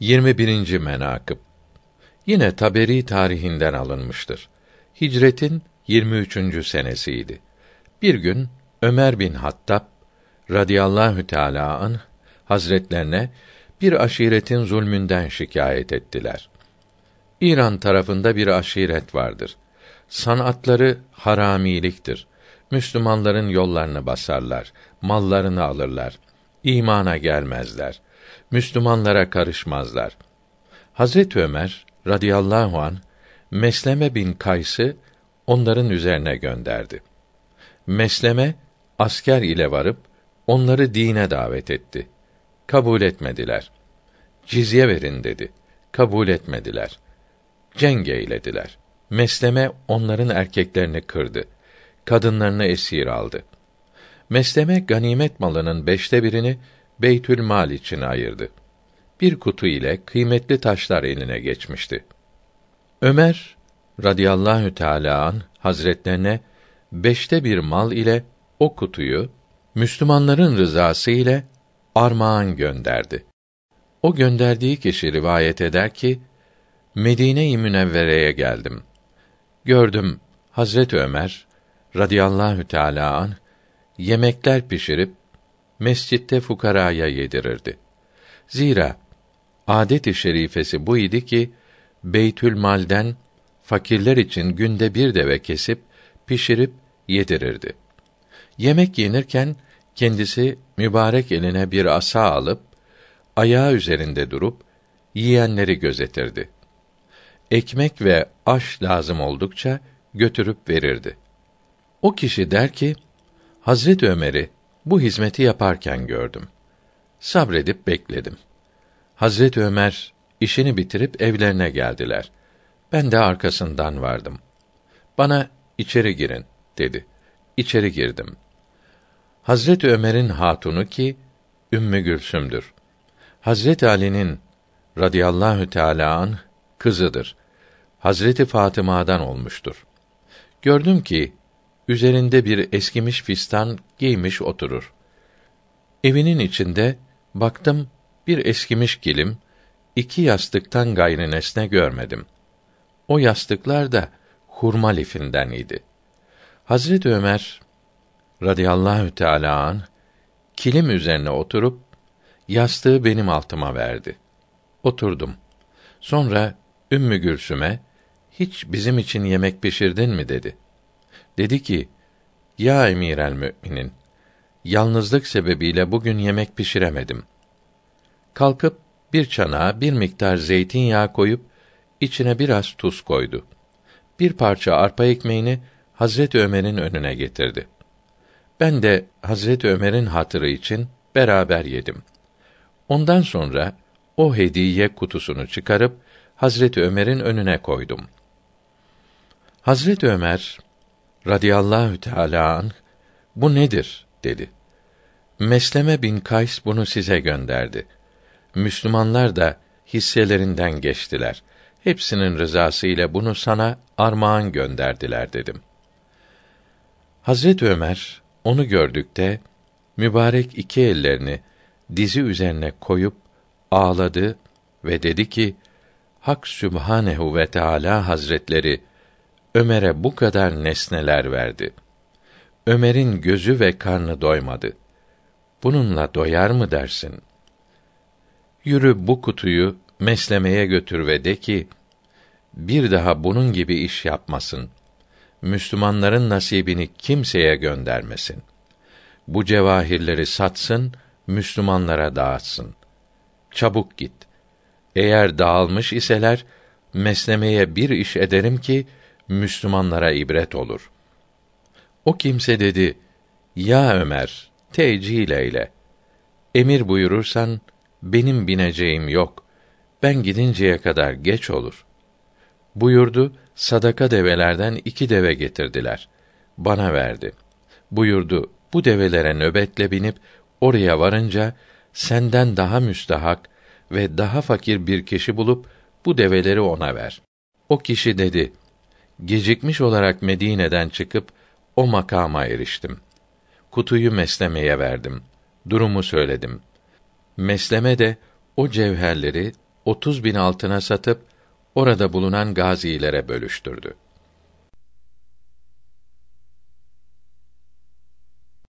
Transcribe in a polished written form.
21. menakıb yine Taberi tarihinden alınmıştır. Hicretin 23. senesiydi. Bir gün Ömer bin Hattab radıyallahu teâlâ anh hazretlerine bir aşiretin zulmünden şikayet ettiler. İran tarafında bir aşiret vardır. Sanatları haramiliktir. Müslümanların yollarını basarlar, mallarını alırlar. İmana gelmezler. Müslümanlara karışmazlar. Hazreti Ömer radıyallahu an Mesleme bin Kays'ı onların üzerine gönderdi. Mesleme asker ile varıp onları dine davet etti. Kabul etmediler. Cizye verin dedi. Kabul etmediler. Cenk eylediler. Mesleme onların erkeklerini kırdı. Kadınlarını esir aldı. Mesleme ganimet malının 1/5'ini Beytül Mal için ayırdı. Bir kutu ile kıymetli taşlar eline geçmişti. Ömer radıyallahu teâlâ an hazretlerine 1/5 mal ile o kutuyu Müslümanların rızası ile armağan gönderdi. O gönderdiği kişi rivayet eder ki, Medine-i Münevvere'ye geldim. Gördüm Hazreti Ömer radıyallahu teâlâ an yemekler pişirip mescitte fukaraya yedirirdi. Zira adet-i şerifesi bu idi ki Beytül Mal'den fakirler için günde bir deve kesip pişirip yedirirdi. Yemek yenirken kendisi mübarek eline bir asa alıp ayağı üzerinde durup yiyenleri gözetirdi. Ekmek ve aş lazım oldukça götürüp verirdi. O kişi der ki, Hazreti Ömer'i bu hizmeti yaparken gördüm. Sabredip bekledim. Hazreti Ömer işini bitirip evlerine geldiler. Ben de arkasından vardım. Bana içeri girin dedi. İçeri girdim. Hazreti Ömer'in hatunu ki Ümmü Gülsüm'dür. Hazreti Ali'nin radıyallahu teâlâ anh kızıdır. Hazreti Fatıma'dan olmuştur. Gördüm ki üzerinde bir eskimiş fistan giymiş oturur. Evinin içinde baktım bir eskimiş kilim, 2 yastıktan gayrı nesne görmedim. O yastıklar da hurma lifinden idi. Hazreti Ömer radıyallahu teâlâ anh kilim üzerine oturup yastığı benim altıma verdi. Oturdum. Sonra Ümmü Gülsüm'e hiç bizim için yemek pişirdin mi dedi. Dedi ki, ya emirel mü'minin, yalnızlık sebebiyle bugün yemek pişiremedim. Kalkıp bir çanağa bir miktar zeytinyağı koyup içine biraz tuz koydu. Bir parça arpa ekmeğini Hazreti Ömer'in önüne getirdi. Ben de Hazreti Ömer'in hatırı için beraber yedim. Ondan sonra o hediye kutusunu çıkarıp Hazreti Ömer'in önüne koydum. Hazreti Ömer radıyallahu teâlâ anh, bu nedir dedi. Mesleme bin Kays bunu size gönderdi. Müslümanlar da hisselerinden geçtiler. Hepsinin rızası ile bunu sana armağan gönderdiler dedim. Hazreti Ömer onu gördükte mübarek 2 ellerini dizi üzerine koyup ağladı ve dedi ki, Hak Sübhanehu ve Teâlâ Hazretleri Ömer'e bu kadar nesneler verdi. Ömer'in gözü ve karnı doymadı. Bununla doyar mı dersin? Yürü bu kutuyu Mesleme'ye götür ve de ki, bir daha bunun gibi iş yapmasın. Müslümanların nasibini kimseye göndermesin. Bu cevahirleri satsın, Müslümanlara dağıtsın. Çabuk git. Eğer dağılmış iseler, Mesleme'ye bir iş ederim ki, Müslümanlara ibret olur. O kimse dedi, ya Ömer, tecil eyle. Emir buyurursan, benim bineceğim yok. Ben gidinceye kadar geç olur. Buyurdu, sadaka develerden 2 deve getirdiler. Bana verdi. Buyurdu, bu develere nöbetle binip, oraya varınca, senden daha müstahak ve daha fakir bir kişi bulup, bu develeri ona ver. O kişi dedi, gecikmiş olarak Medine'den çıkıp, o makama eriştim. Kutuyu Mesleme'ye verdim. Durumu söyledim. Mesleme de o cevherleri 30 bin altına satıp orada bulunan gazilere bölüştürdü.